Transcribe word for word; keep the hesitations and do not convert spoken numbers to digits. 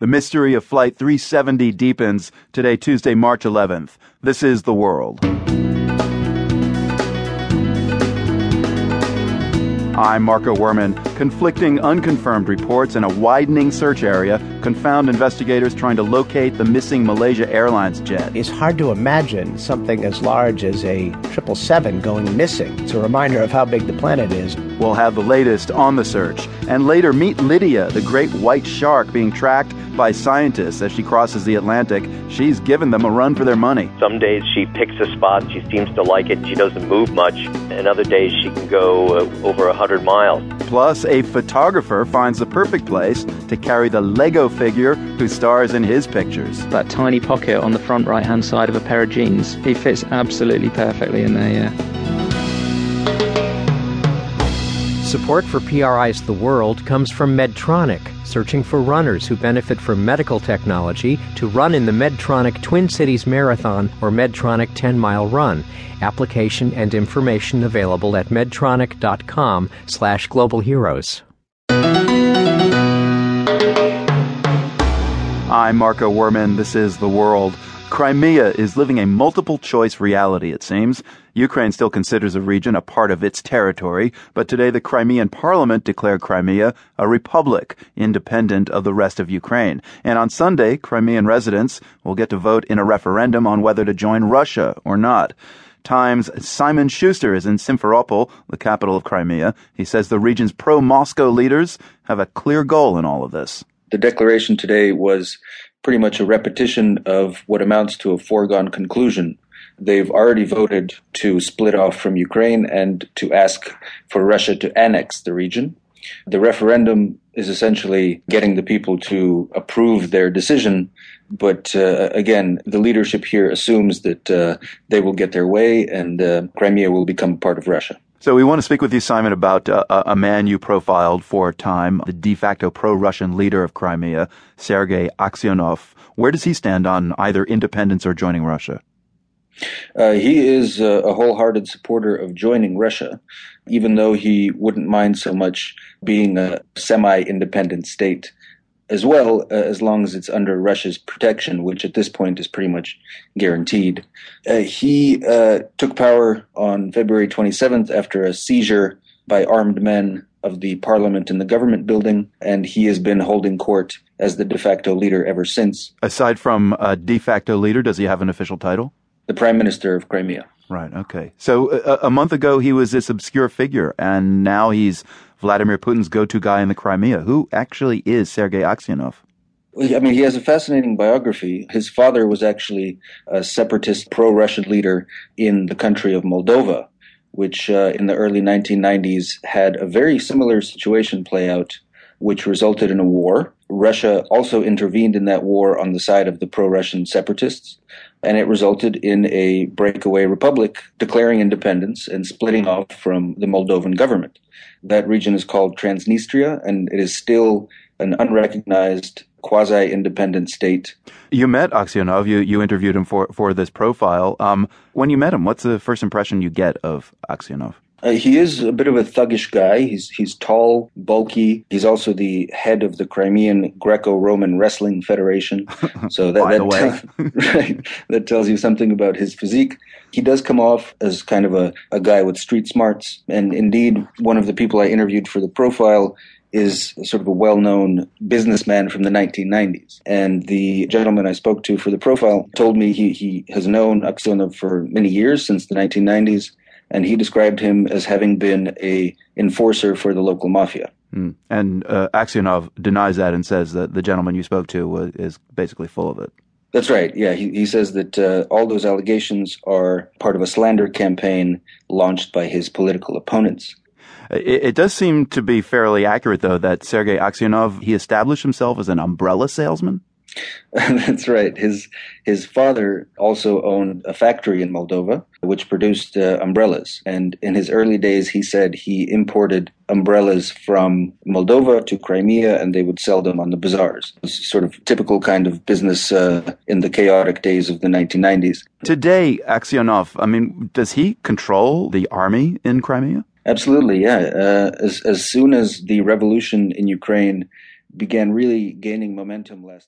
The mystery of Flight three seventy deepens today, Tuesday, March eleventh. This is The World. I'm Marco Werman. Conflicting unconfirmed reports in a widening search area confound investigators trying to locate the missing Malaysia Airlines jet. It's hard to imagine something as large as a triple seven going missing. It's a reminder of how big the planet is. We'll have the latest on the search. And later, meet Lydia, the great white shark being tracked by scientists as she crosses the Atlantic. She's given them a run for their money. Some days she picks a spot, she seems to like it, she doesn't move much. And other days she can go uh, over one hundred miles. Plus, a photographer finds the perfect place to carry the Lego figure who stars in his pictures. That tiny pocket on the front right-hand side of a pair of jeans, he fits absolutely perfectly in there, yeah. Support for P R I's The World comes from Medtronic, searching for runners who benefit from medical technology to run in the Medtronic Twin Cities Marathon or Medtronic ten-mile Run. Application and information available at medtronic.com slash global heroes. I'm Marco Werman. This is The World. Crimea is living a multiple-choice reality, it seems. Ukraine still considers the region a part of its territory, but today the Crimean parliament declared Crimea a republic, independent of the rest of Ukraine. And on Sunday, Crimean residents will get to vote in a referendum on whether to join Russia or not. Time's Simon Schuster is in Simferopol, the capital of Crimea. He says the region's pro-Moscow leaders have a clear goal in all of this. The declaration today was pretty much a repetition of what amounts to a foregone conclusion. They've already voted to split off from Ukraine and to ask for Russia to annex the region. The referendum is essentially getting the people to approve their decision. But uh, again, the leadership here assumes that uh, they will get their way and uh, Crimea will become part of Russia. So we want to speak with you, Simon, about uh, a man you profiled for Time, the de facto pro-Russian leader of Crimea, Sergey Aksyonov. Where does he stand on either independence or joining Russia? Uh, he is uh, a wholehearted supporter of joining Russia, even though he wouldn't mind so much being a semi-independent state as well, uh, as long as it's under Russia's protection, which at this point is pretty much guaranteed. Uh, he uh, took power on February twenty-seventh after a seizure by armed men of the parliament and the government building, and he has been holding court as the de facto leader ever since. Aside from a de facto leader, does he have an official title? The Prime Minister of Crimea. Right, okay. So a, a month ago he was this obscure figure, and now he's Vladimir Putin's go-to guy in the Crimea. Who actually is Sergey Aksyonov? I mean, he has a fascinating biography. His father was actually a separatist pro-Russian leader in the country of Moldova, which uh, in the early nineteen nineties had a very similar situation play out, which resulted in a war. Russia also intervened in that war on the side of the pro-Russian separatists, and it resulted in a breakaway republic declaring independence and splitting off from the Moldovan government. That region is called Transnistria, and it is still an unrecognized quasi-independent state. You met Aksyonov. You, you interviewed him for, for this profile. Um, when you met him, what's the first impression you get of Aksyonov? Uh, he is a bit of a thuggish guy. He's he's tall, bulky. He's also the head of the Crimean Greco-Roman Wrestling Federation. So that that, t- right, that tells you something about his physique. He does come off as kind of a, a guy with street smarts. And indeed, one of the people I interviewed for the profile is sort of a well-known businessman from the nineteen nineties. And the gentleman I spoke to for the profile told me he, he has known Aksyonov for many years, since the nineteen nineties. And he described him as having been a enforcer for the local mafia. Mm. And uh, Aksyonov denies that and says that the gentleman you spoke to uh, is basically full of it. That's right. Yeah, he, he says that uh, all those allegations are part of a slander campaign launched by his political opponents. It, it does seem to be fairly accurate, though, that Sergey Aksyonov, he established himself as an umbrella salesman. That's right. His his father also owned a factory in Moldova, which produced uh, umbrellas. And in his early days, he said he imported umbrellas from Moldova to Crimea, and they would sell them on the bazaars. It's sort of typical kind of business uh, in the chaotic days of the nineteen nineties. Today, Aksyonov, I mean, does he control the army in Crimea? Absolutely, yeah. Uh, as, as soon as the revolution in Ukraine began really gaining momentum last